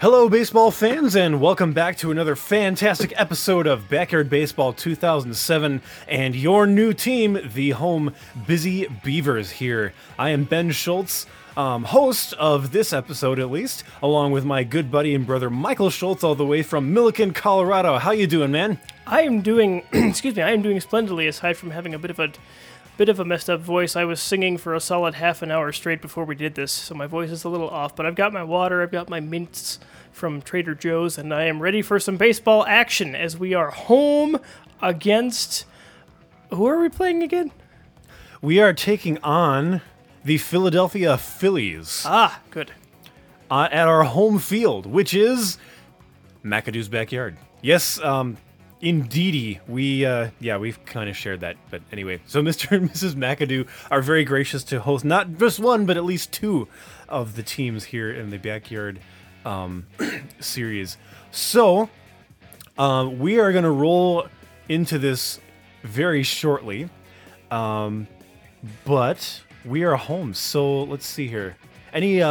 Hello, baseball fans, and welcome back to another fantastic episode of Backyard Baseball 2007 and your new team, the home Busy Beavers here. I am Ben Schultz, host of this episode at least, along with my good buddy and brother Michael Schultz all the way from Milliken, Colorado. How you doing, man? I am doing, I am doing splendidly, aside from having a bit of a messed up voice. I was singing for a solid half an hour straight before we did this, so my voice is a little off, but I've got my water, I've got my mints from Trader Joe's, and I am ready for some baseball action as we are home against... Who are we playing again? We are taking on the Philadelphia Phillies. Ah, good. At our home field, which is McAdoo's backyard. Yes, Indeedy, we've kind of shared that, but anyway. So Mr. and Mrs. McAdoo are very gracious to host not just one, but at least two of the teams here in the backyard series. So we are going to roll into this very shortly, but we are home. So let's see here. Any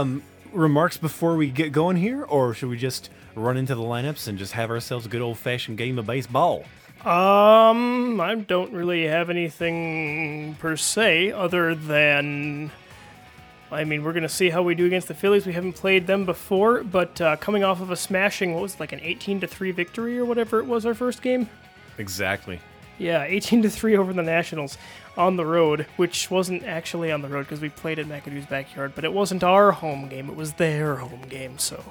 remarks before we get going here, or should we just run into the lineups and just have ourselves a good old-fashioned game of baseball? I don't really have anything per se other than, we're going to see how we do against the Phillies. We haven't played them before, but coming off of a smashing, what was it, like an 18-3 victory or whatever it was our first game? Exactly. Yeah, 18-3 over the Nationals on the road, which wasn't actually on the road because we played at McAdoo's backyard, but it wasn't our home game. It was their home game, so...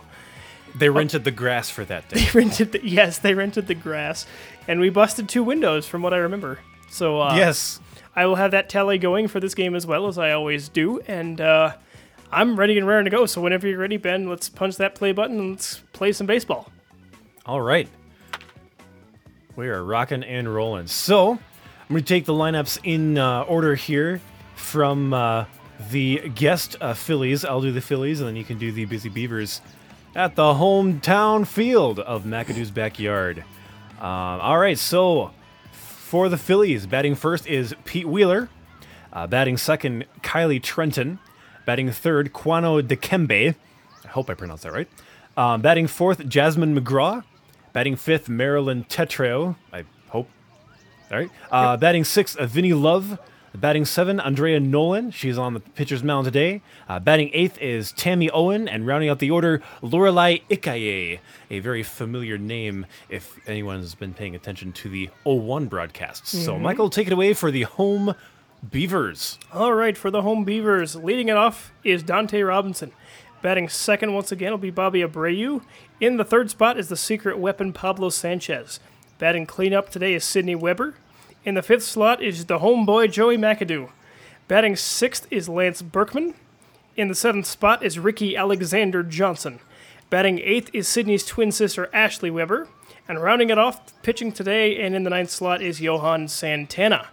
They rented the grass for that day. They rented the grass, and we busted two windows, from what I remember. So yes, I will have that tally going for this game as well as I always do, and I'm ready and raring to go. So whenever you're ready, Ben, let's punch that play button and let's play some baseball. All right, we are rocking and rolling. So I'm going to take the lineups in order here from the guest Phillies. I'll do the Phillies, and then you can do the Busy Beavers. At the hometown field of McAdoo's backyard. All right, so for the Phillies, batting first is Pete Wheeler. Batting second, Kylie Trenton. Batting third, Kwando Dikembe. I hope I pronounced that right. Batting fourth, Jasmine McGraw. Batting fifth, Marilyn Tetreault. I hope. All right. Batting sixth, Vinny Love. Batting seven, Andrea Nolan. She's on the pitcher's mound today. Batting eighth is Tammy Owen, and rounding out the order, Lorelei Ikaye, a very familiar name if anyone's been paying attention to the 01 broadcasts. Mm-hmm. So, Michael, take it away for the home Beavers. All right, for the home Beavers, leading it off is Dante Robinson. Batting second once again will be Bobby Abreu. In the third spot is the secret weapon Pablo Sanchez. Batting cleanup today is Sydney Weber. In the fifth slot is the homeboy Joey McAdoo. Batting sixth is Lance Berkman. In the seventh spot is Ricky Alexander Johnson. Batting eighth is Sydney's twin sister Ashley Weber. And rounding it off, pitching today and in the ninth slot is Johan Santana.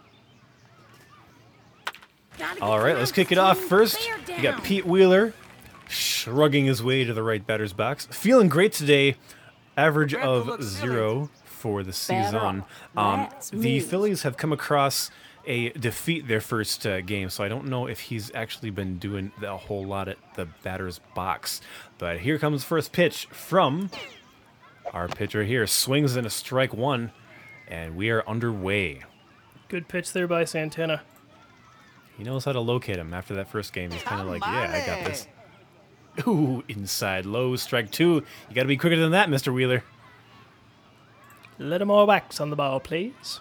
All right, let's kick it off first. You got Pete Wheeler shrugging his way to the right batter's box. Feeling great today. Average of 0. For the season. The Phillies have come across a defeat their first game, so I don't know if he's actually been doing a whole lot at the batter's box. But here comes first pitch from our pitcher here. Swings in a strike one, and we are underway. Good pitch there by Santana. He knows how to locate him after that first game. He's kind of like, yeah, I got this. Ooh, inside low, strike two. You got to be quicker than that, Mr. Wheeler. Let him all wax on the ball, please.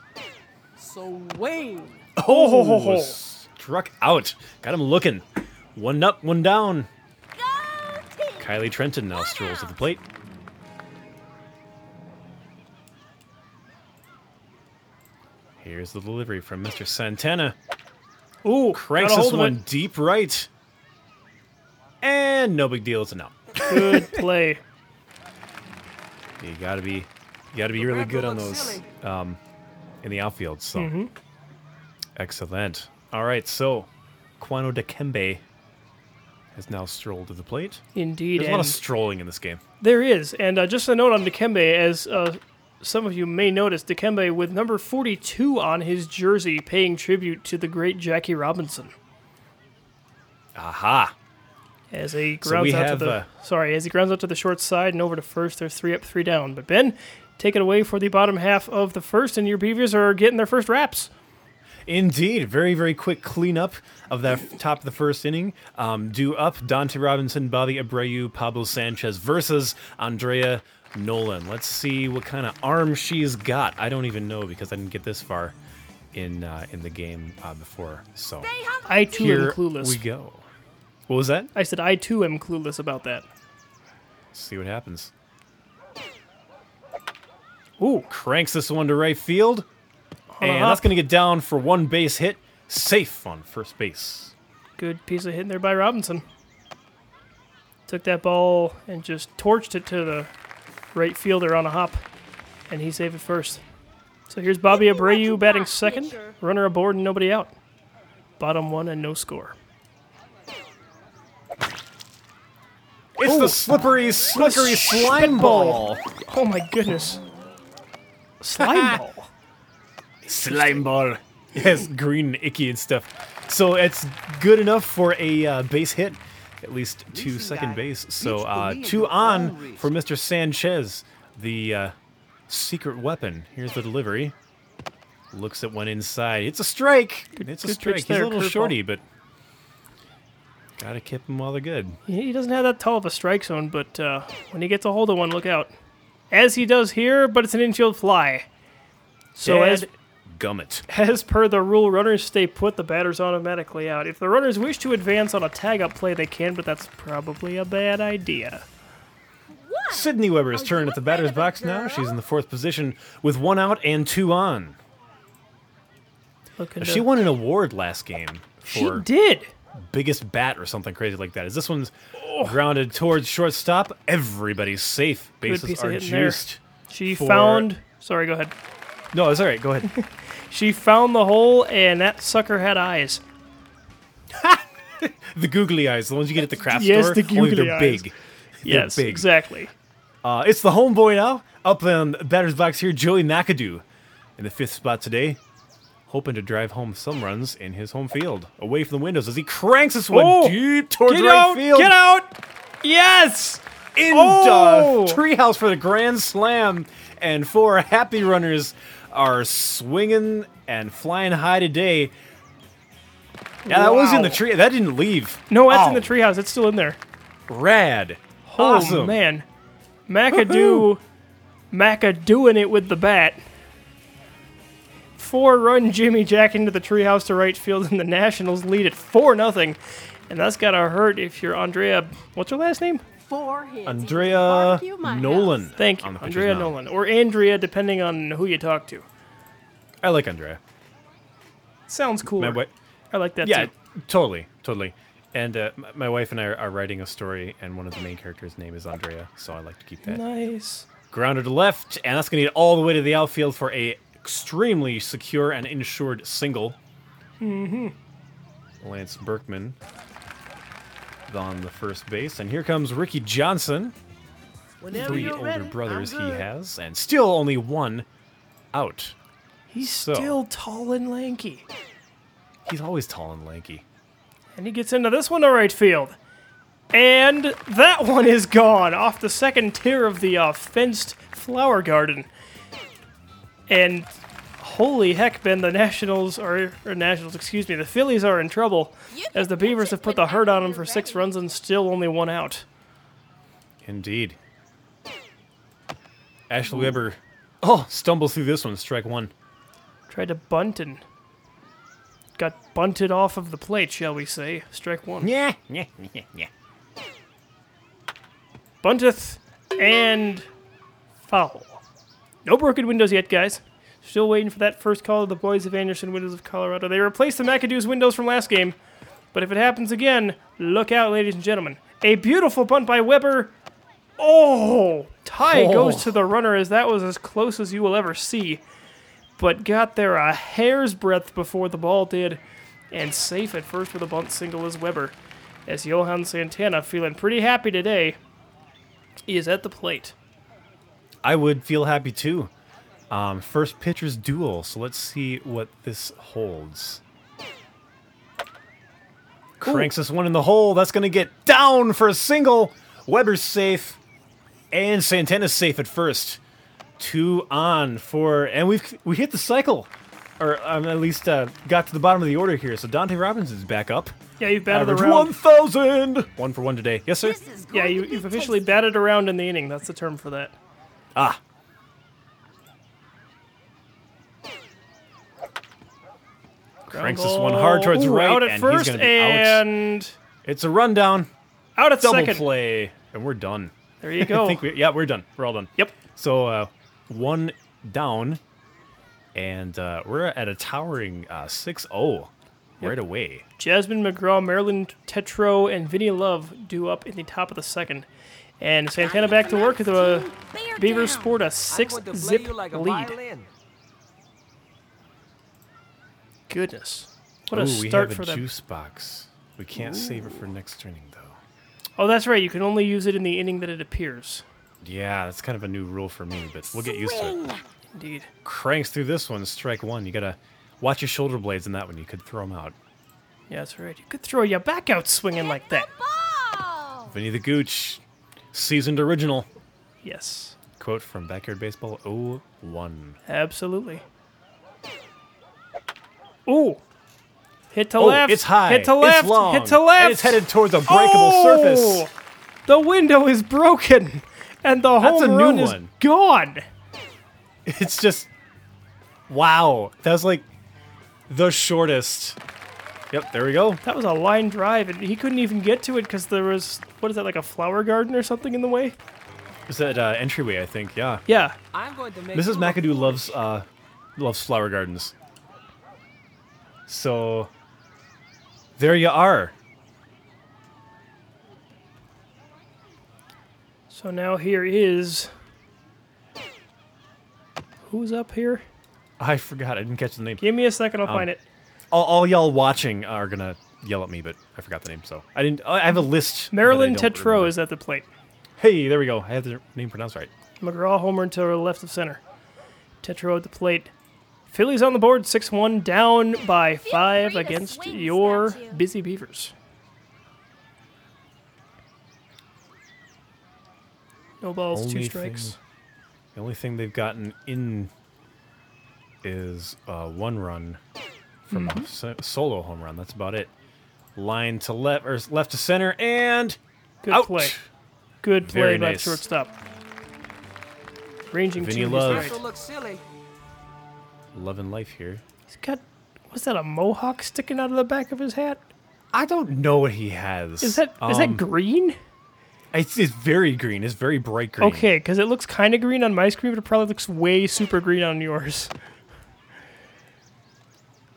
So Wayne. Oh, ho, ho, ho. Struck out. Got him looking. One up, one down. Go team. Kylie Trenton now strolls to the plate. Here's the delivery from Mr. Santana. Ooh, cranks this one deep right. And no big deal. It's a no. Good play. You got to be really good on those in the outfield. So excellent. All right, so Kwando Dikembe has now strolled to the plate. Indeed. There's a lot of strolling in this game. There is. And just a note on Dikembe, as some of you may notice, Dikembe with number 42 on his jersey paying tribute to the great Jackie Robinson. Aha. As he grounds out to the short side and over to first, they're 3 up, 3 down. But Ben, take it away for the bottom half of the first, and your Beavers are getting their first wraps. Indeed. Very, very quick cleanup of that top of the first inning. Due up, Dante Robinson, Bobby Abreu, Pablo Sanchez versus Andrea Nolan. Let's see what kind of arm she's got. I don't even know because I didn't get this far in the game before. So I, too, am clueless. Here we go. What was that? I said I, too, am clueless about that. Let's see what happens. Ooh, cranks this one to right field. And that's going to get down for one base hit. Safe on first base. Good piece of hitting there by Robinson. Took that ball and just torched it to the right fielder on a hop. And he saved it first. So here's Bobby Abreu batting second. Runner aboard and nobody out. Bottom one and no score. It's the slippery, slickery slime ball. Oh, my goodness. Slime ball. Slime ball. Yes, green and icky and stuff. So it's good enough for a base hit, at least to second base. So 2 on for Mr. Sanchez, the secret weapon. Here's the delivery. Looks at one inside. It's a strike. It's a strike. He's a little shorty, but got to keep him while they're good. He doesn't have that tall of a strike zone, but when he gets a hold of one, look out. As he does here, but it's an infield fly. So as per the rule, runners stay put, the batter's automatically out. If the runners wish to advance on a tag-up play, they can, but that's probably a bad idea. What? Sydney Weber's turn at the batter's box now. She's in the 4th position with 1 out and 2 on. She won an award last game. She did. Biggest bat or something crazy like that. As this one's grounded towards shortstop, everybody's safe. Bases are juiced. Sorry, go ahead. No, it's all right. Go ahead. She found the hole, and that sucker had eyes. The googly eyes, the ones you get at the craft store. Yes, the googly eyes. Big. Yes, big. Exactly. It's the homeboy now. Up in the batter's box here, Joey McAdoo in the 5th spot today. Hoping to drive home some runs in his home field. Away from the windows as he cranks this one deep towards right field. Get out! Yes! In the treehouse for the grand slam. And 4 happy runners are swinging and flying high today. Yeah, that was in the tree. That didn't leave. No, that's in the treehouse. It's still in there. Rad. Awesome. Oh, man. McAdooing it with the bat. 4-run Jimmy Jack into the treehouse to right field, and the Nationals lead at 4-0. And that's got to hurt if you're Andrea. What's her last name? Andrea Nolan. Thank you, Andrea Nolan. Or Andrea, depending on who you talk to. I like Andrea. Sounds cool. I like that, too. Yeah, totally. And my wife and I are writing a story, and one of the main characters' name is Andrea, so I like to keep that. Nice. Grounded to left, and that's going to get all the way to the outfield for a extremely secure and insured single. Mm-hmm. Lance Berkman on the first base, and here comes Ricky Johnson. Three older brothers he has, and still only 1 out. He's still tall and lanky. He's always tall and lanky. And he gets into this one to right field. And that one is gone off the second tier of the fenced flower garden. And holy heck, Ben, the Phillies are in trouble as the Beavers have put the hurt on them for 6 runs and still only 1 out. Indeed. Ashley Weber, stumbles through this one, strike 1. Tried to bunt and got bunted off of the plate, shall we say. Strike 1. Yeah. Bunteth and foul. No broken windows yet, guys. Still waiting for that first call of the boys of Anderson Windows of Colorado. They replaced the McAdoo's windows from last game, but if it happens again, look out, ladies and gentlemen. A beautiful bunt by Weber. Tie goes to the runner, as that was as close as you will ever see, but got there a hair's breadth before the ball did, and safe at first with a bunt single is Weber, as Johan Santana, feeling pretty happy today, is at the plate. I would feel happy, too. First pitcher's duel, so let's see what this holds. Cranks this one in the hole. That's going to get down for a single. Weber's safe. And Santana's safe at first. Two on for... And we hit the cycle. Or at least got to the bottom of the order here. So Dante Robinson's back up. Yeah, you've batted around. 1,000! One for one today. Yes, sir? Yeah, you've officially batted around in the inning. That's the term for that. Ah. Cranks this one hard towards right. Out at first, and... It's a rundown. Out at second. Double play. And we're done. There you go. We're done. We're all done. Yep. So one down, and we're at a towering 6-0 right away. Jasmine McGraw, Marilyn Tetreault, and Vinny Love due up in the top of the second. And Santana back to work. The Beavers scored a 6-zip lead. Goodness. What a start for them. We have a juice box. We can't save it for next inning, though. Oh, that's right. You can only use it in the inning that it appears. Yeah, that's kind of a new rule for me, but we'll get used to it. Indeed. Cranks through this one. Strike one. You got to watch your shoulder blades in that one. You could throw them out. Yeah, that's right. You could throw your back out swinging like that. Vinny the Gooch, seasoned original. Yes. Quote from Backyard Baseball 01. Absolutely. Ooh. Hit to left. It's high. Hit to left. It's long. Hit to left. And it's headed towards a breakable surface. The window is broken, and the home run is gone. It's just, wow. That was like the shortest. Yep, there we go. That was a line drive, and he couldn't even get to it because there was, what is that, like a flower garden or something in the way? Is that entryway, I think, yeah. Yeah. I'm going to make Mrs. McAdoo loves flower gardens. So... There you are. So now here is... Who's up here? I forgot. I didn't catch the name. Give me a second. I'll find it. All y'all watching are going to yell at me, but I forgot the name, so... I have a list. Marilyn Tetreault is at the plate. Hey, there we go. I have the name pronounced right. McGraw homer to the left of center. Tetreault at the plate. Phillies on the board, 6-1, down by 5 against your busy Beavers. No balls, only 2 strikes. The only thing they've gotten in is 1 run from a solo home run. That's about it. Line to left, or left to center, and good out. Play. Good play Very by nice. Shortstop. Ranging Vinny Love. Right. Loving life here. He's got, what's that, a mohawk sticking out of the back of his hat? I don't know what he has. Is that green? It's very green. It's very bright green. Okay, because it looks kind of green on my screen, but it probably looks way super green on yours.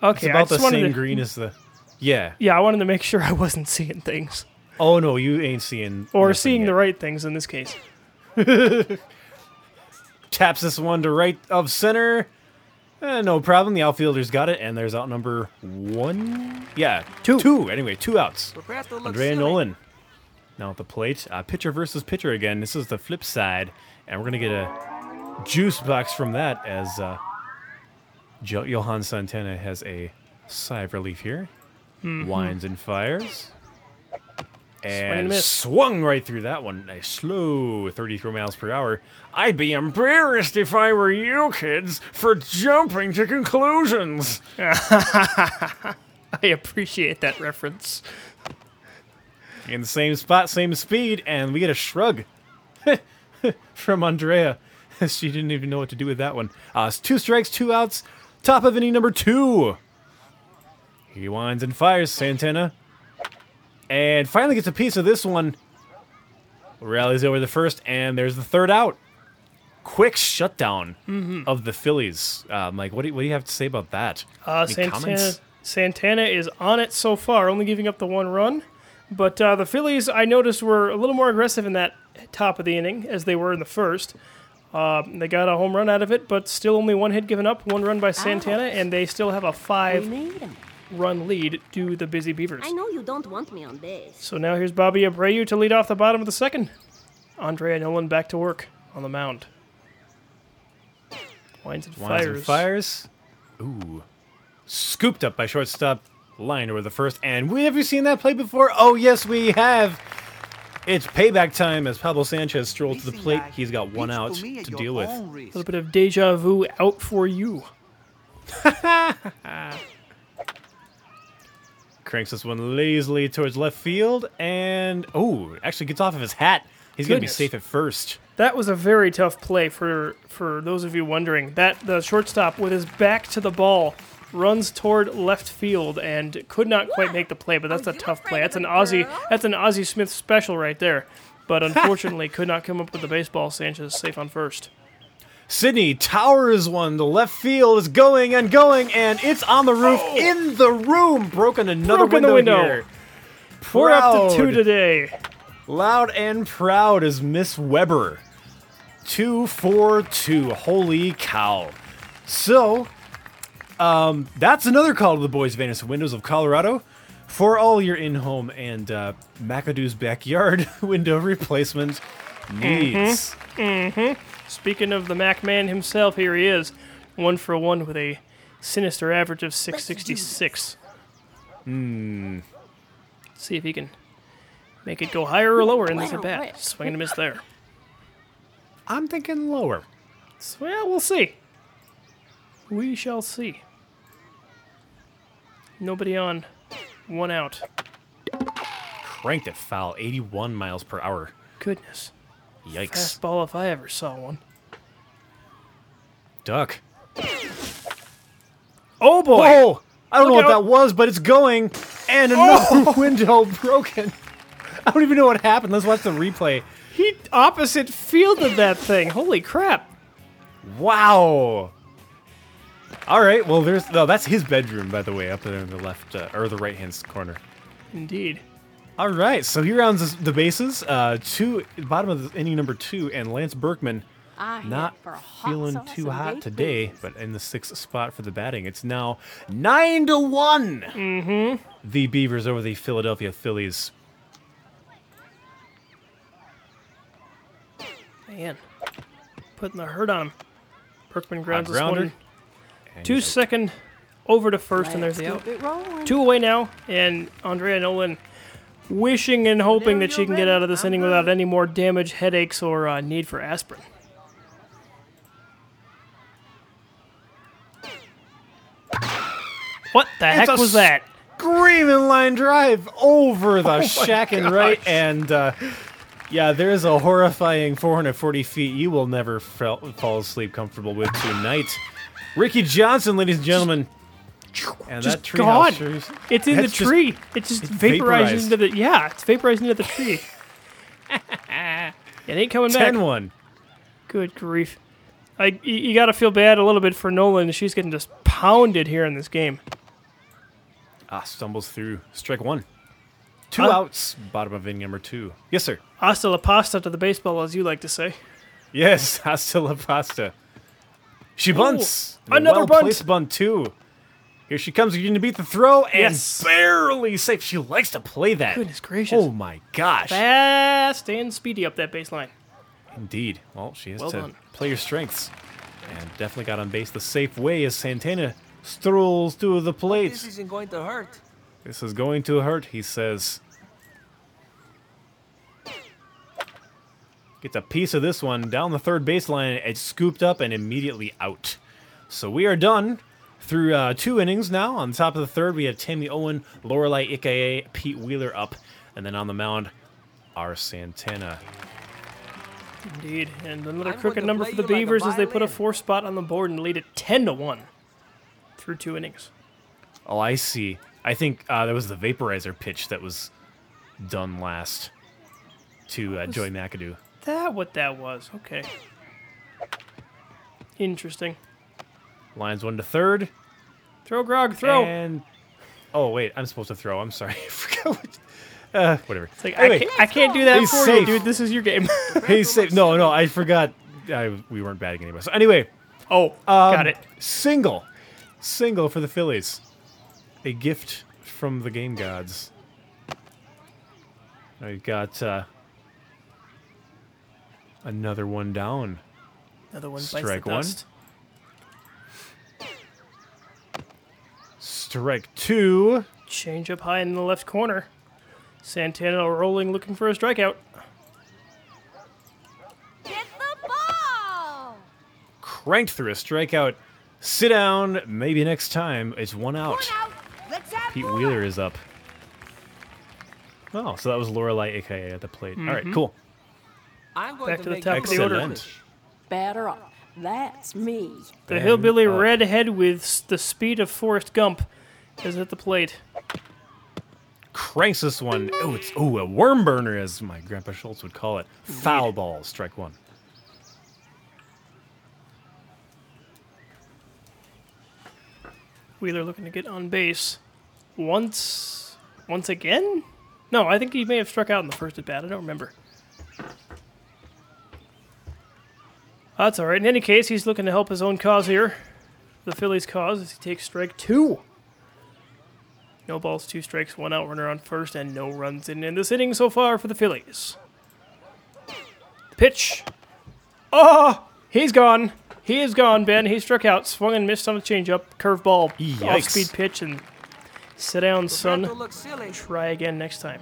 Okay, it's about green as the... Yeah. Yeah, I wanted to make sure I wasn't seeing things. Oh, no, you ain't seeing... Or seeing the right things in this case. Taps this one to right of center... no problem. The outfielder's got it, and there's out number 1. Yeah, 2. 2. Anyway, 2 outs. Andrea Nolan now at the plate. Pitcher versus pitcher again. This is the flip side, and we're going to get a juice box from that as Johan Santana has a sigh of relief here. Mm-hmm. Winds and fires. And swung right through that one. A slow 33 miles per hour. I'd be embarrassed if I were you kids for jumping to conclusions. I appreciate that reference. In the same spot, same speed, and we get a shrug from Andrea. She didn't even know what to do with that one. It's 2 strikes, 2 outs. Top of inning number 2. He winds and fires, Santana. And finally gets a piece of this one. Rallies over the first, and there's the 3rd out. Quick shutdown of the Phillies. Mike, what do you have to say about that? Santana is on it so far, only giving up the 1 run. But the Phillies, I noticed, were a little more aggressive in that top of the inning as they were in the first. They got a home run out of it, but still only 1 hit given up, 1 run by Santana, and they still have a 5-run lead to the busy Beavers. I know you don't want me on base. So now here's Bobby Abreu to lead off the bottom of the second. Andrea Nolan back to work on the mound. Winds and fires. Ooh. Scooped up by shortstop Liner with the first, and have you seen that play before? Oh, yes, we have. It's payback time as Pablo Sanchez strolls to the plate. He's got one out to deal with. A little bit of deja vu out for you. Cranks this one lazily towards left field, and actually gets off of his hat. He's going to be safe at first. That was a very tough play for those of you wondering. That the shortstop with his back to the ball runs toward left field and could not quite make the play, but that's a tough play. That's an Ozzie Smith special right there. But unfortunately could not come up with the baseball. Sanchez safe on first. Sydney towers one. The left field is going and going, and it's on the roof, in the room. Broken the window here. We're up to two today. Loud and proud is Miss Weber. 2-4-2. Holy cow. So, that's another call to the boys of Anderson Windows of Colorado for all your in-home and McAdoo's backyard window replacement needs. Speaking of the Mac man himself, here he is, 1 for 1 with a sinister average of 666. Let's see if he can make it go higher or lower in this at bat. Swing and a miss there. I'm thinking lower. So, yeah, we'll see. We shall see. Nobody on, one out. Cranked it foul, 81 miles per hour. Goodness. Yikes. Fastball if I ever saw one. Duck. Oh boy! Whoa! I don't know what that was, but it's going, and another window broken. I don't even know what happened. Let's watch the replay. He opposite fielded that thing. Holy crap. Wow. All right, well, that's his bedroom, by the way, up there in the left, or the right-hand corner. Indeed. All right, so he rounds the bases, bottom of the inning number 2, and Lance Berkman not feeling too hot today, but in the 6th spot for the batting. It's now 9-1. The Beavers over the Philadelphia Phillies. Man, putting the hurt on him. Berkman grounds this one. 2-second over to first, and there's the out. 2 away now, and Andrea Nolan wishing and hoping that she can get out of this inning without any more damage, headaches, or need for aspirin. What the heck was that? Screaming line drive over the shack and right, and yeah, there's a horrifying 440 feet you will never fall asleep comfortable with tonight. Ricky Johnson, ladies and gentlemen. And that tree house, it's in the tree. It just vaporized into the it's vaporized into the tree. It ain't coming back. 10-1. Good grief. You got to feel bad a little bit for Nolan. She's getting just pounded here in this game. Stumbles through strike one. 2 outs. Bottom of inning number 2. Yes, sir. Hasta la pasta to the baseball, as you like to say. Yes, hasta la pasta. She bunts. Another bunt. Well-placed bunt, too. Here she comes. You're going to beat the throw, and barely safe. She likes to play that. Goodness gracious. Oh, my gosh. Fast and speedy up that baseline. Indeed. Well, she has to play your strengths. And definitely got on base the safe way as Santana strolls to the plate. This isn't going to hurt. This is going to hurt, he says. Gets a piece of this one down the third baseline. It's scooped up and immediately out. So we are done through 2 innings now. On top of the third, we have Tammy Owen, Lorelei Ikaye, Pete Wheeler up. And then on the mound, our Santana. Indeed. And another crooked number for the Beavers as they put a 4 spot on the board and lead it 10-1 through 2 innings. Oh, I see. I think that was the vaporizer pitch that was done last to Joey McAdoo. That what that was. Okay. Interesting. Lines one to third. Throw, Grog, throw. And wait, I'm supposed to throw. I'm sorry. I forgot what whatever. It's like anyway, I can't do that for you, dude. This is your game. He's safe. No, I forgot we weren't batting anyway. So anyway. Got it. Single for the Phillies. A gift from the game gods. I've got another one down. Another one bites the dust. strike 2. Change up high in the left corner. Santana rolling, looking for a strikeout. Get the ball! Cranked through a strikeout. Sit down. Maybe next time. It's one out. Let's have Pete more. Wheeler is up. Oh, so that was Lorelei Ikaye at the plate. Mm-hmm. All right, cool. I'm going Back to the top of the order. Batter up. That's me. The hillbilly redhead with the speed of Forrest Gump is at the plate. Cranks this one. Oh, it's a worm burner, as my Grandpa Schultz would call it. Foul ball, strike 1. Wheeler looking to get on base. Once again? No, I think he may have struck out in the first at bat. I don't remember. That's all right. In any case, he's looking to help his own cause here. The Phillies' cause as he takes strike 2. No balls, 2 strikes, 1 out, runner on first, and no runs in this inning so far for the Phillies. Pitch. Oh, he's gone. He is gone, Ben. He struck out, swung and missed on a changeup, curveball, off-speed pitch, and sit down, son. Try again next time.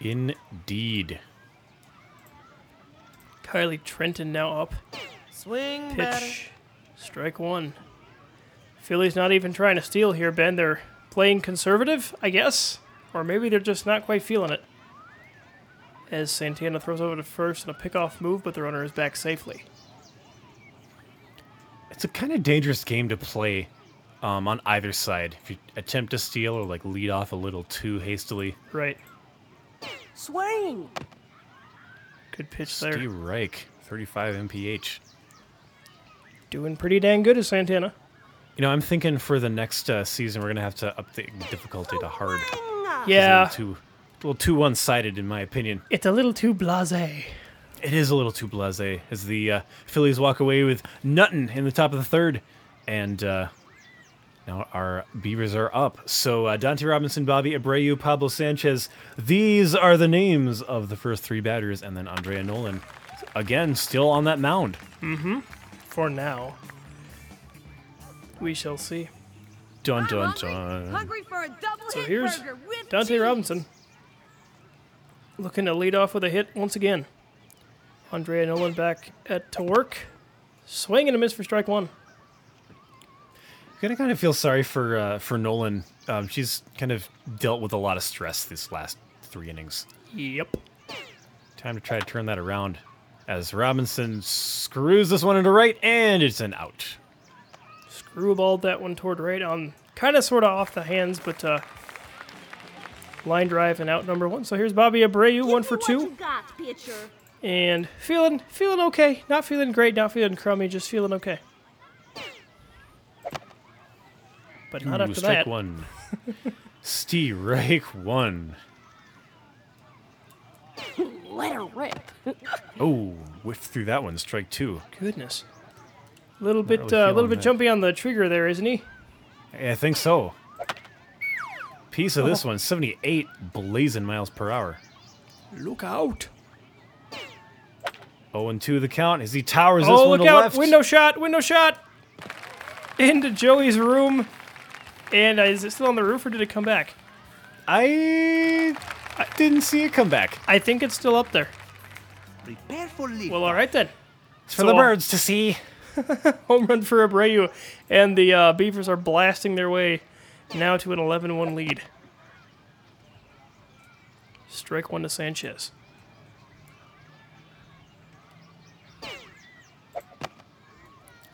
Indeed. Kylie Trenton now up. Swing, pitch, batter. Strike 1. Phillies not even trying to steal here, Ben. They're playing conservative, I guess. Or maybe they're just not quite feeling it. As Santana throws over to first in a pickoff move, but the runner is back safely. It's a kind of dangerous game to play on either side. If you attempt to steal or lead off a little too hastily. Right. Swing! Good pitch there. Steve Reich, 35 MPH. Doing pretty dang good as Santana. You know, I'm thinking for the next season, we're going to have to up the difficulty to hard. Yeah. It's a little too one-sided, in my opinion. It's a little too blasé. It is a little too blasé, as the Phillies walk away with nothing in the top of the third. And now our Beavers are up. So Dante Robinson, Bobby Abreu, Pablo Sanchez, these are the names of the first 3 batters. And then Andrea Nolan, again, still on that mound. Mm-hmm. For now. We shall see. Dun, dun, dun. Hungry for a double so here's burger with Dante cheese. Robinson looking to lead off with a hit once again. Andrea Nolan back to work. Swing and a miss for strike 1. I'm going to kind of feel sorry for Nolan. She's kind of dealt with a lot of stress these last 3 innings. Yep. Time to try to turn that around as Robinson screws this one into right, and it's an out. Screwballed that one toward right on kind of sort of off the hands, but line drive and out number 1. So here's Bobby Abreu, give 1 for 2. Got, and feeling okay. Not feeling great, not feeling crummy, just feeling okay. But not after that. Strike 1. Strike 1. What a rip. Whiffed through that one, strike 2. Goodness. A little bit jumpy on the trigger there, isn't he? I think so. Piece of this one, 78 blazing miles per hour. Look out! 0-2 the count as he towers this one to left. Oh, look out! Window shot! Into Joey's room. And is it still on the roof, or did it come back? I didn't see it come back. I think it's still up there. Prepare for leap. Well, all right then. It's for the birds to see. Home run for Abreu, and the Beavers are blasting their way now to an 11-1 lead. Strike 1 to Sanchez.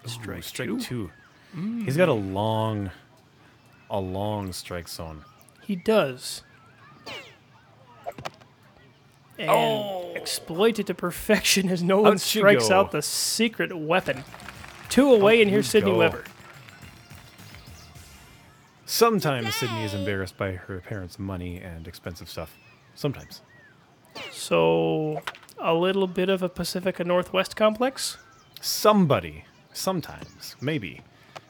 Strike two. Mm. He's got a long strike zone. He does. And exploited to perfection as Nolan strikes out the secret weapon. 2 away, and here's Sydney Weber. Sometimes Sydney is embarrassed by her parents' money and expensive stuff. Sometimes. So, a little bit of a Pacifica Northwest complex? Somebody, sometimes, maybe.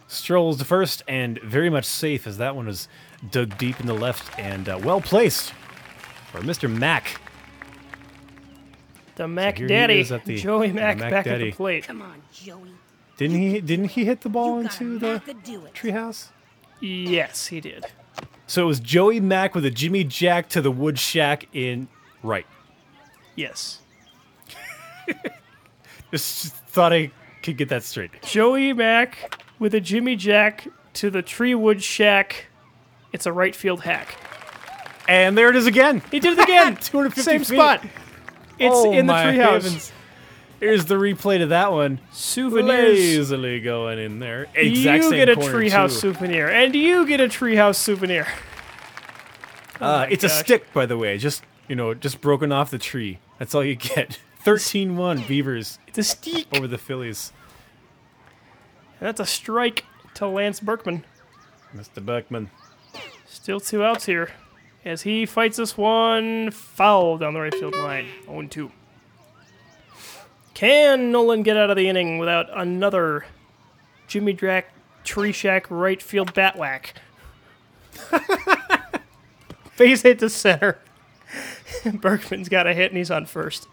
Strolls to first, and very much safe as that one was dug deep in the left and well-placed for Mr. Mack. The Mac Daddy, Joey Mack, back at the plate. Come on, Joey. Didn't he hit the ball into the treehouse? Yes, he did. So it was Joey Mack with a Jimmy Jack to the wood shack in right. Yes. Just thought I could get that straight. Joey Mack with a Jimmy Jack to the tree wood shack. It's a right field hack. And there it is again. He did it again. 250 Same feet. Spot. It's in the treehouse. Here's the replay to that one. Souvenirs. Lazily going in there. Exact you same get a treehouse souvenir. And you get a treehouse souvenir. It's gosh. A stick, by the way. Just broken off the tree. That's all you get. 13-1 Beavers. It's a steak. Over the Phillies. That's a strike to Lance Berkman. Mr. Berkman. Still two outs here. As he fights this one foul down the right field line. 0-2. Can Nolan get out of the inning without another Jimmy Jack tree shack right field bat whack? Base hit to center. Berkman's got a hit and he's on first.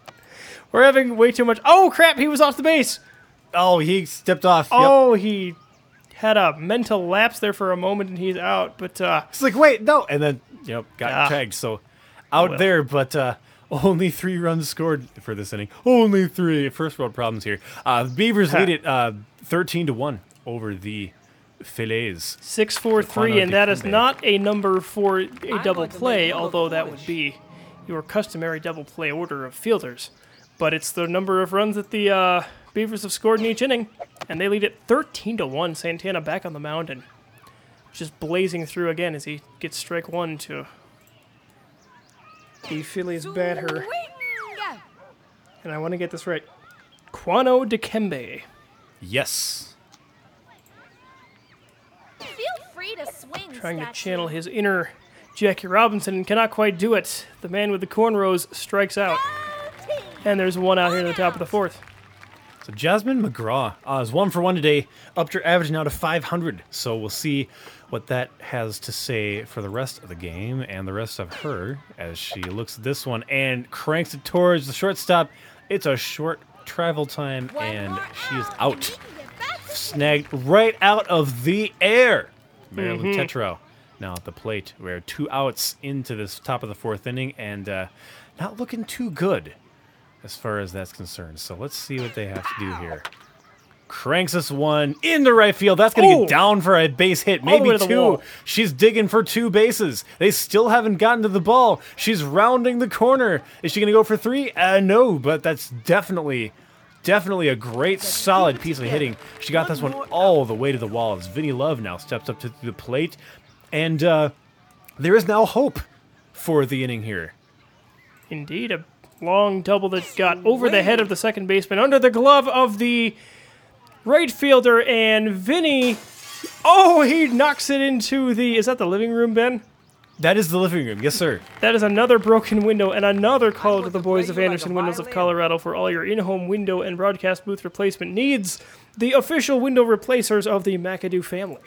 We're having way too much. Oh, crap. He was off the base. Oh, he stepped off. Oh, yep. He had a mental lapse there for a moment and he's out. But it's like, wait, no. And then, got tagged. So out there, but only 3 runs scored for this inning. Only 3. First world problems here. The Beavers lead it 13-1 over the Phillies. 6-4-3, and that is not a number for a double play, although that would be your customary double play order of fielders. But it's the number of runs that the Beavers have scored in each inning, and they lead it 13-1. Santana back on the mound and just blazing through again as he gets strike one to the Phillies batter. And I want to get this right. Kwando Dikembe. Yes. Feel free to swing, trying to channel his inner Jackie Robinson and cannot quite do it. The man with the cornrows strikes out. And there's one out here in the top of the fourth. So Jasmine McGraw is 1 for 1 today, upped her average now to 500. So we'll see what that has to say for the rest of the game and the rest of her as she looks at this one and cranks it towards the shortstop. It's a short travel time, and she's out. Snagged right out of the air. Marilyn Tetreault now at the plate. We're 2 outs into this top of the fourth inning, and not looking too good as far as that's concerned. So let's see what they have to do here. Cranks us one into right field. That's going to get down for a base hit. Maybe 2. She's digging for 2 bases. They still haven't gotten to the ball. She's rounding the corner. Is she going to go for 3? No, but that's definitely a great solid piece of hitting. She got this one all the way to the wall as Vinny Love now steps up to the plate. And there is now hope for the inning here. Indeed, a long double that got over the head of the second baseman, under the glove of the right fielder, and Vinny, he knocks it into the, is that the living room, Ben? That is the living room, yes, sir. That is another broken window, and another call to the boys of Anderson Windows of Colorado for all your in-home window and broadcast booth replacement needs, the official window replacers of the McAdoo family.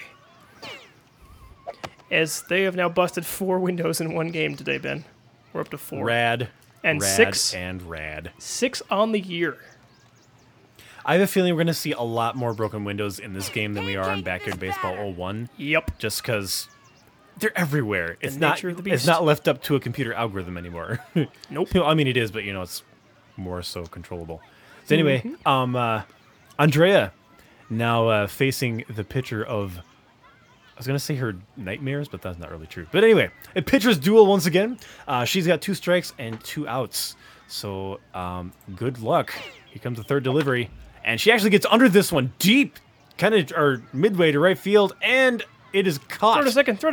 As they have now busted 4 windows in one game today, Ben. We're up to 4. Rad. And rad 6 and rad. 6 on the year. I have a feeling we're going to see a lot more broken windows in this game than we are in Backyard Baseball 01. Yep. Just because they're everywhere. It's not left up to a computer algorithm anymore. Nope. I mean, it is, but, it's more so controllable. So anyway, Andrea now facing the pitcher of, I was going to say her nightmares, but that's not really true. But anyway, a pitcher's duel once again. She's got 2 strikes and 2 outs. So good luck. Here comes the third delivery. And she actually gets under this one deep, midway to right field, and it is caught. Throw to second.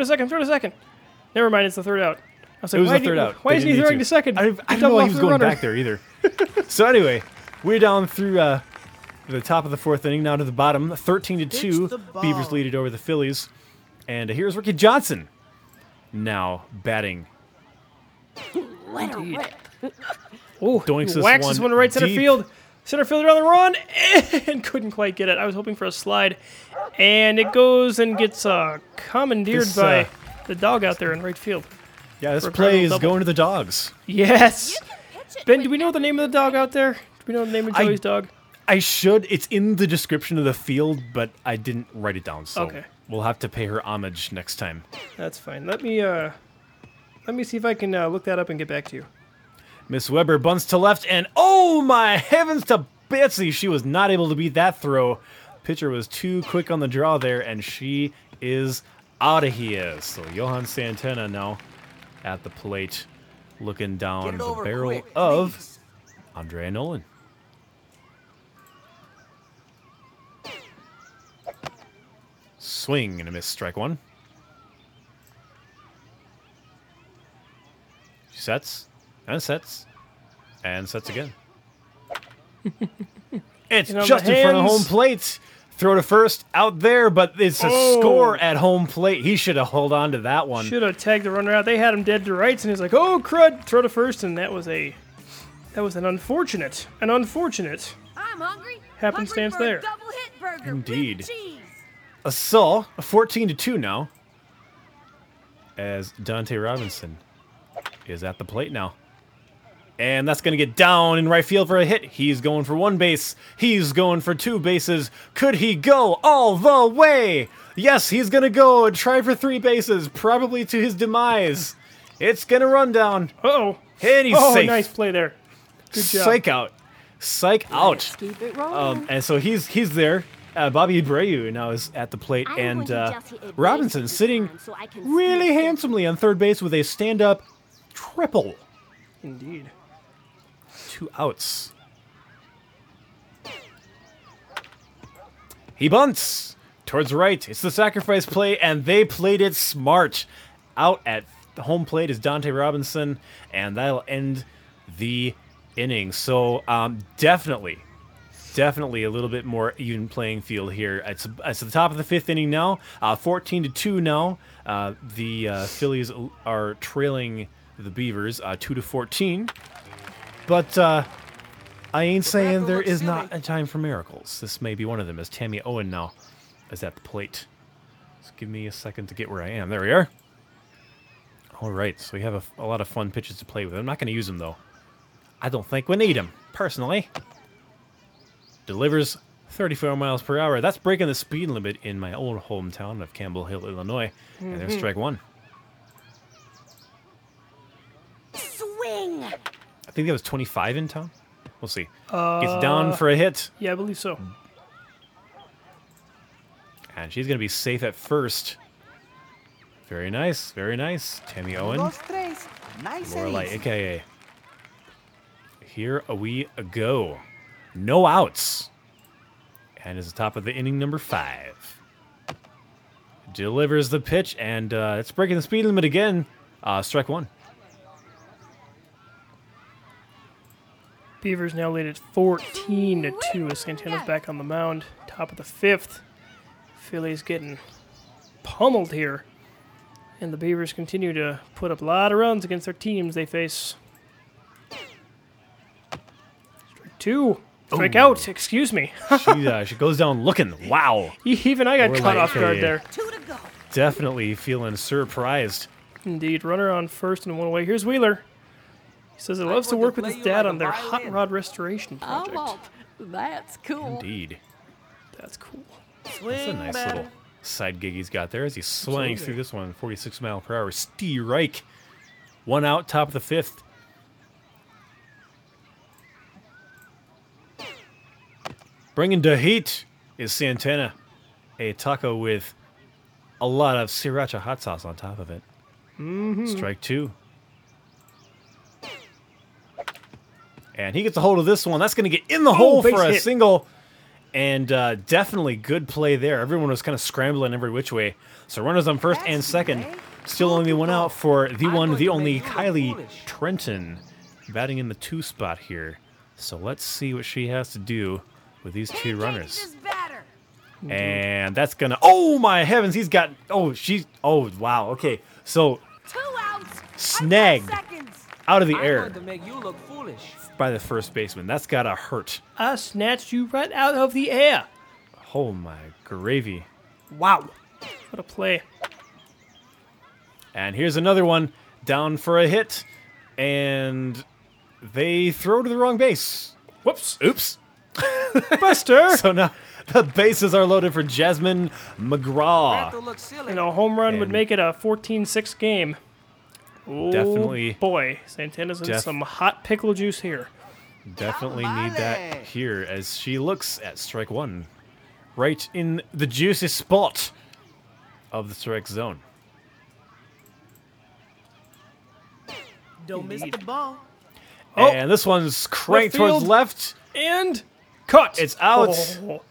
Never mind, it's the third out. I was like, why isn't he throwing to second? I don't know why he was going back there either. So anyway, we're down through the top of the fourth inning, now to the bottom. 13-2, Beavers lead it over the Phillies. And here's Ricky Johnson now batting. Let her rip. Doinks this one right deep. Center field. Center fielder on the run and couldn't quite get it. I was hoping for a slide. And it goes and gets commandeered by the dog out there in right field. Yeah, this play is going to the dogs. Yes. Ben, do we know the name of the dog out there? Do we know the name of Joey's dog? I should. It's in the description of the field, but I didn't write it down. So. Okay. We'll have to pay her homage next time. That's fine. Let me see if I can look that up and get back to you. Miss Weber bunts to left, and oh my heavens to Betsy! She was not able to beat that throw. Pitcher was too quick on the draw there, and she is out of here. So Johan Santana now at the plate, looking down the barrel of Andrea Nolan. Swing and a miss, strike one. She sets and sets and sets again. It's just in front of home plate. Throw to first out there, but it's a score at home plate. He should have held on to that one. Should have tagged the runner out. They had him dead to rights, and he's like, "Oh crud!" Throw to first, and that was an unfortunate. I'm hungry. Happenstance hungry for there. A double hit burger. Indeed. A saw, 14-2 now, as Dante Robinson is at the plate now. And that's going to get down in right field for a hit. He's going for one base. He's going for two bases. Could he go all the way? Yes, he's going to go and try for three bases, probably to his demise. It's going to run down. Uh-oh. And he's safe. Oh, nice play there. Good job. Psych out. Keep it rolling. And so he's there. Bobby Abreu now is at the plate, and Robinson sitting really handsomely on third base with a stand-up triple. Indeed. 2 outs. He bunts towards right. It's the sacrifice play, and they played it smart. Out at the home plate is Dante Robinson, and that'll end the inning. So definitely a little bit more even playing field here. It's the top of the 5th inning now. 14-2 now. The Phillies are trailing the Beavers 2-14. But I ain't saying there is not a time for miracles. This may be one of them, as Tammy Owen now is at the plate. Just give me a second to get where I am. There we are. All right, so we have a lot of fun pitches to play with. I'm not going to use them, though. I don't think we need them, personally. Delivers 34 miles per hour. That's breaking the speed limit in my old hometown of Campbell Hill, Illinois. Mm-hmm. And there's strike one. Swing. I think that was 25 in town. We'll see. Gets down for a hit. Yeah, I believe so. And she's going to be safe at first. Very nice. Very nice. Tammy Owen. Lorelei Ikaye. Here we go. No outs. And is the top of the inning number 5. Delivers the pitch, and it's breaking the speed limit again. Strike one. Beavers now lead at 14-2 as Santana's back on the mound. Top of the 5th. Phillies getting pummeled here. And the Beavers continue to put up a lot of runs against their teams they face. Strike two. Strike out, excuse me. She goes down looking. Wow. Even I got caught off guard there. 2 to go. Definitely feeling surprised. Indeed. Runner on first and one away. Here's Wheeler. He says he loves to work with his dad on their hot rod restoration project. Oh, that's cool. Indeed. That's cool. That's a nice little side gig he's got there as he swings through this one. 46 mile per hour. Strike. 1 out, top of the 5th. Bringing the heat is Santana. A taco with a lot of sriracha hot sauce on top of it. Mm-hmm. Strike two. And he gets a hold of this one. That's going to get in the hole for a single. And definitely good play there. Everyone was kind of scrambling every which way. So runners on first and second. Still only one out for the one, the only Kylie Trenton. Batting in the 2 spot here. So let's see what she has to do with these 2 runners. And that's gonna, oh my heavens, he's got, oh she's, oh wow, okay, so 2 outs, snagged out of the air by the first baseman. That's gotta hurt. I snatched you right out of the air. Oh my gravy. Wow, what a play. And here's another one down for a hit, and they throw to the wrong base. Whoops. Oops. Buster! So now The bases are loaded for Jasmine McGraw. And a home run would make it a 14-6 game. Oh, definitely. Boy, Santana's in some hot pickle juice here. Definitely need that here as she looks at strike one. Right in the juicy spot of the strike zone. Don't miss the ball. Oh, and this one's cranked towards left. And cut. It's out. Oh.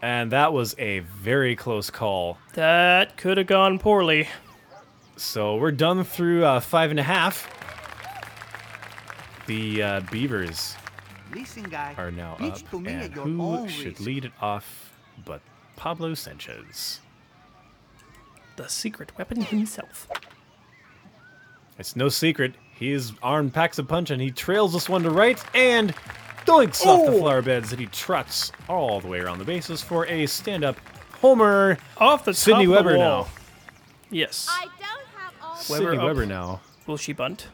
And that was a very close call. That could have gone poorly. So we're done through 5.5. The Beavers are now up. And who should lead it off but Pablo Sanchez? The secret weapon himself. It's no secret. His arm packs a punch, and he trails this one to right, and doinks off the flower beds, and he trots all the way around the bases for a stand-up homer. Off the Sydney top Weber of the wall. Now. Yes. I don't have all Sydney Weber now. Will she bunt?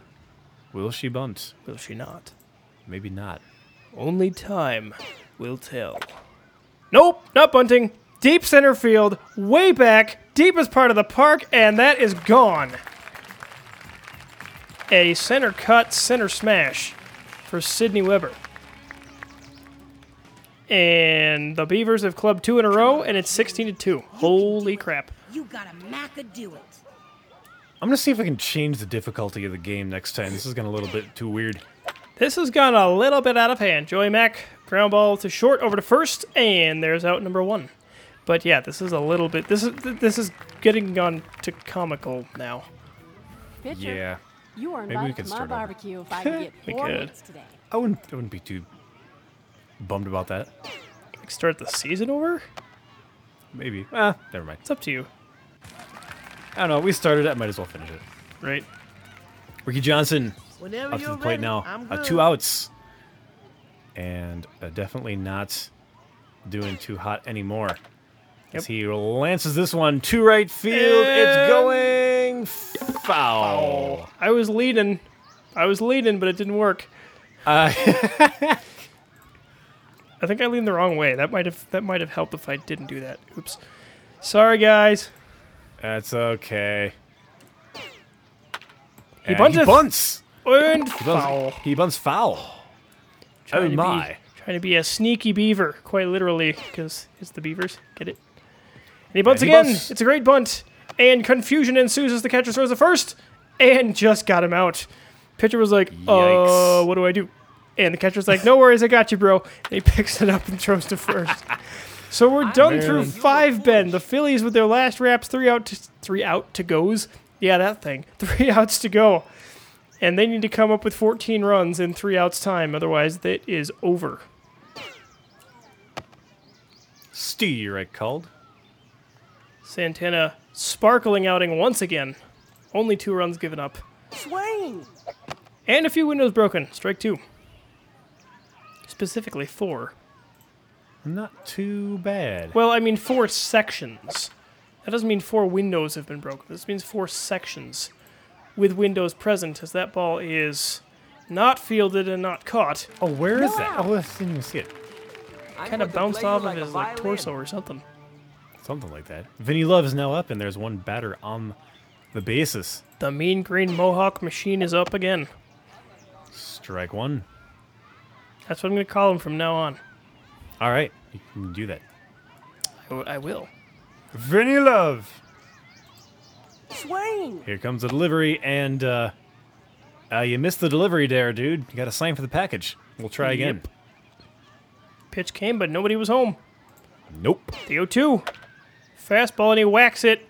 Will she bunt? Will she not? Maybe not. Only time will tell. Nope, not bunting. Deep center field, way back, deepest part of the park, and that is gone. A center cut, center smash for Sydney Weber. And the Beavers have clubbed two in a row, and it's 16-2. Holy crap. You gotta McAdoo it. I'm going to see if I can change the difficulty of the game next time. This has gone a little bit too weird. This has gone a little bit out of hand. Joey Mack, ground ball to short, over to first, and there's out number one. But yeah, this is a little bit... This is getting on to comical now. Pitcher. Yeah. You are invited to my barbecue if I can get 4 minutes today. I wouldn't be too bummed about that. Like start the season over? Maybe. Never mind. It's up to you. I don't know. We started it. Might as well finish it. Right. Ricky Johnson up to the plate now. 2 outs. And definitely not doing too hot anymore. As he lances this one to right field. And it's going. Foul. I was leading, but it didn't work. I think I leaned the wrong way. That might have helped if I didn't do that. Oops. Sorry, guys. That's okay. He bunts foul. Trying to be a sneaky beaver, quite literally, because it's the Beavers. Get it? And he bunts again. It's a great bunt. And confusion ensues as the catcher throws the first, and just got him out. Pitcher was like, "Oh, what do I do?" And the catcher's like, "No worries, I got you, bro." And he picks it up and throws to first. So we're done through 5, Ben. The Phillies with their last wraps, 3 out to goes. Yeah, that thing. 3 outs to go, and they need to come up with 14 runs in 3 outs time. Otherwise, that is over. Strike called. Santana. Sparkling outing once again. Only 2 runs given up. Swing! And a few windows broken. Strike 2. Specifically 4. Not too bad. Well, I mean 4 sections. That doesn't mean 4 windows have been broken. This means 4 sections with windows present as that ball is not fielded and not caught. Oh, where is that? Oh, I didn't even see it. Kind of bounced off of his torso or something. Something like that. Vinny Love is now up, and there's one batter on the bases. The mean green mohawk machine is up again. Strike 1. That's what I'm going to call him from now on. All right. You can do that. I will. Vinny Love. Swing. Here comes the delivery, and you missed the delivery there, dude. You got to sign for the package. We'll try again. Pitch came, but nobody was home. Nope. The 0-2. Fastball, and he whacks it.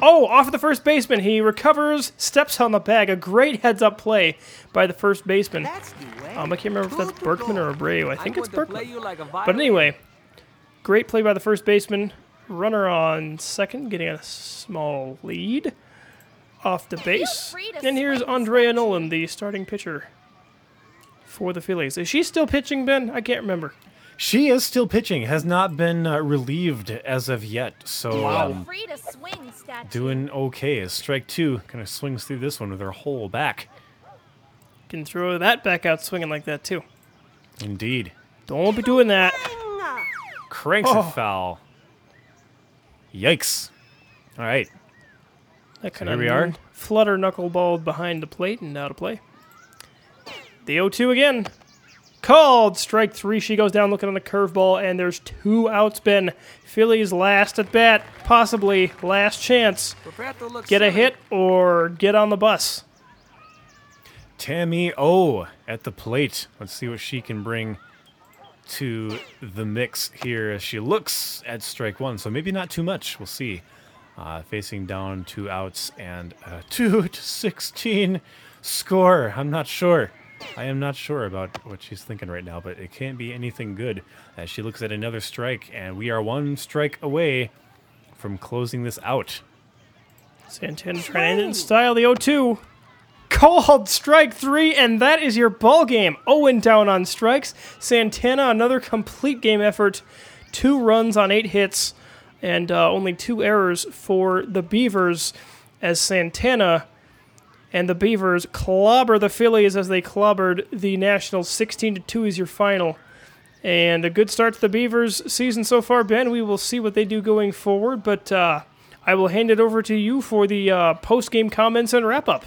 Oh, off of the first baseman. He recovers, steps on the bag. A great heads-up play by the first baseman. I can't remember if that's Berkman or Abreu. I think it's Berkman. But anyway, great play by the first baseman. Runner on second, getting a small lead off the base. And here's Andrea Nolan, the starting pitcher for the Phillies. Is she still pitching, Ben? I can't remember. She is still pitching, has not been relieved as of yet, so free to swing, doing okay. As strike 2 kind of swings through this one with her whole back. Can throw that back out swinging like that, too. Indeed. Don't be doing that. cranks it foul. Yikes. All right. That kind of we are. Flutter knuckleballed behind the plate and out of play. The 0-2 again. Called. Strike three. She goes down looking on the curveball, and there's two outs. Ben, Phillies last at bat, possibly last chance. Get a hit or get on the bus. Tammy O at the plate. Let's see what she can bring to the mix here as she looks at strike one. So maybe not too much. We'll see. Facing down two outs and a 2-16 score. I'm not sure. I am not sure about what she's thinking right now, but it can't be anything good as she looks at another strike, and we are one strike away from closing this out. Santana trying to end in style. The 0-2. Called strike three, and that is your ball game. Owen down on strikes. Santana, another complete game effort. 2 runs on 8 hits. And only 2 errors for the Beavers as Santana and the Beavers clobber the Phillies as they clobbered the Nationals. 16-2 is your final. And a good start to the Beavers' season so far, Ben. We will see what they do going forward, but I will hand it over to you for the post-game comments and wrap-up.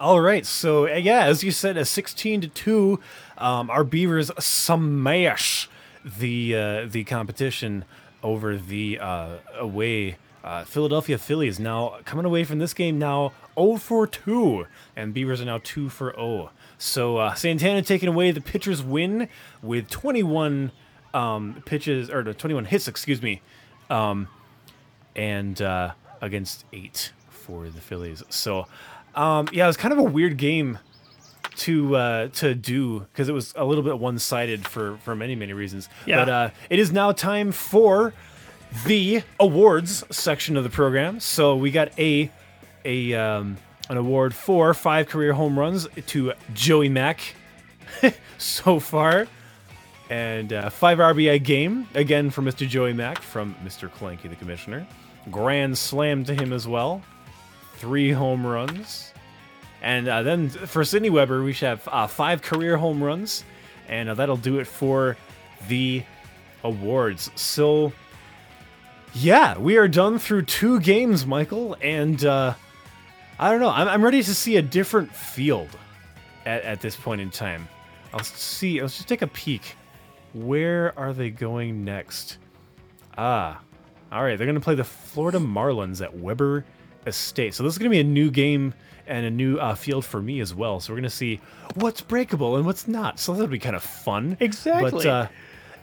All right, so, yeah, as you said, a 16-2, our Beavers smash the competition over the away Philadelphia Phillies. Now, coming away from this game now 0-2, and Beavers are now 2-0. So Santana taking away the pitcher's win with 21 hits, and against 8 for the Phillies. So, yeah, it was kind of a weird game to do because it was a little bit one-sided for many reasons. Yeah. But it is now time for the awards section of the program. So we got an award for 5 career home runs to Joey Mack so far, and 5 RBI game again for Mr. Joey Mack from Mr. Clanky the Commissioner. Grand slam to him as well. 3 home runs. And then for Sydney Weber, we should have 5 career home runs, and that'll do it for the awards. So, yeah, we are done through 2 games, Michael, and I don't know. I'm ready to see a different field at this point in time. Let's just take a peek. Where are they going next? All right, they're going to play the Florida Marlins at Weber Estate. So this is going to be a new game and a new field for me as well. So we're going to see what's breakable and what's not. So that'll be kind of fun. Exactly. But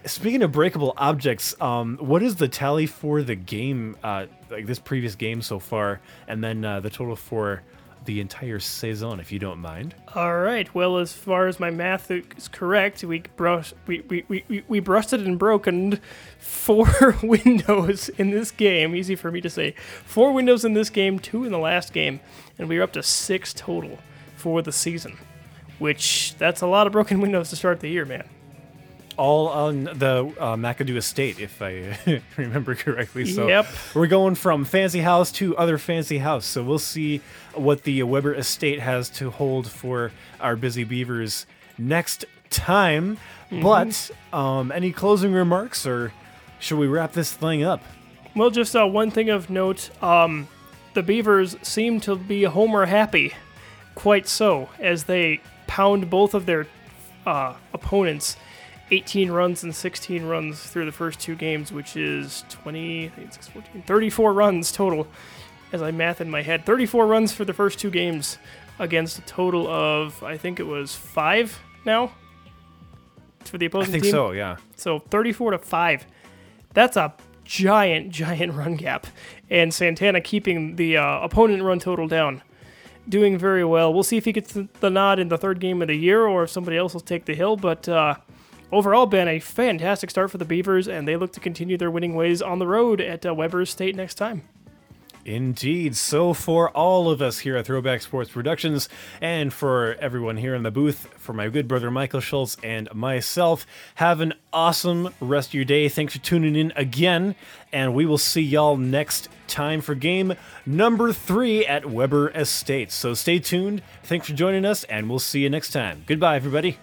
speaking of breakable objects, what is the tally for the game, like this previous game so far, and then the total for the entire saison, if you don't mind? All right. Well, as far as my math is correct, we brusted and broken 4 windows in this game. Easy for me to say. 4 windows in this game, 2 in the last game, and we were up to 6 total for the season, which that's a lot of broken windows to start the year, man. All on the McAdoo estate, if I remember correctly. So yep. We're going from fancy house to other fancy house. So we'll see what the Weber estate has to hold for our busy Beavers next time. Mm-hmm. But any closing remarks, or should we wrap this thing up? Well, just one thing of note. The Beavers seem to be Homer happy, quite so, as they pound both of their opponents 18 runs and 16 runs through the first 2 games, which is 34 runs total, as I math in my head. 34 runs for the first 2 games against a total of, I think it was 5 now for the opposing team. I think so, yeah. So 34-5. That's a giant run gap. And Santana keeping the opponent run total down. Doing very well. We'll see if he gets the nod in the 3rd game of the year or if somebody else will take the hill, but overall, Ben, a fantastic start for the Beavers, and they look to continue their winning ways on the road at Weber Estate next time. Indeed. So for all of us here at Throwback Sports Productions, and for everyone here in the booth, for my good brother Michael Schultz and myself, have an awesome rest of your day. Thanks for tuning in again, and we will see y'all next time for game number 3 at Weber Estate. So stay tuned. Thanks for joining us, and we'll see you next time. Goodbye, everybody.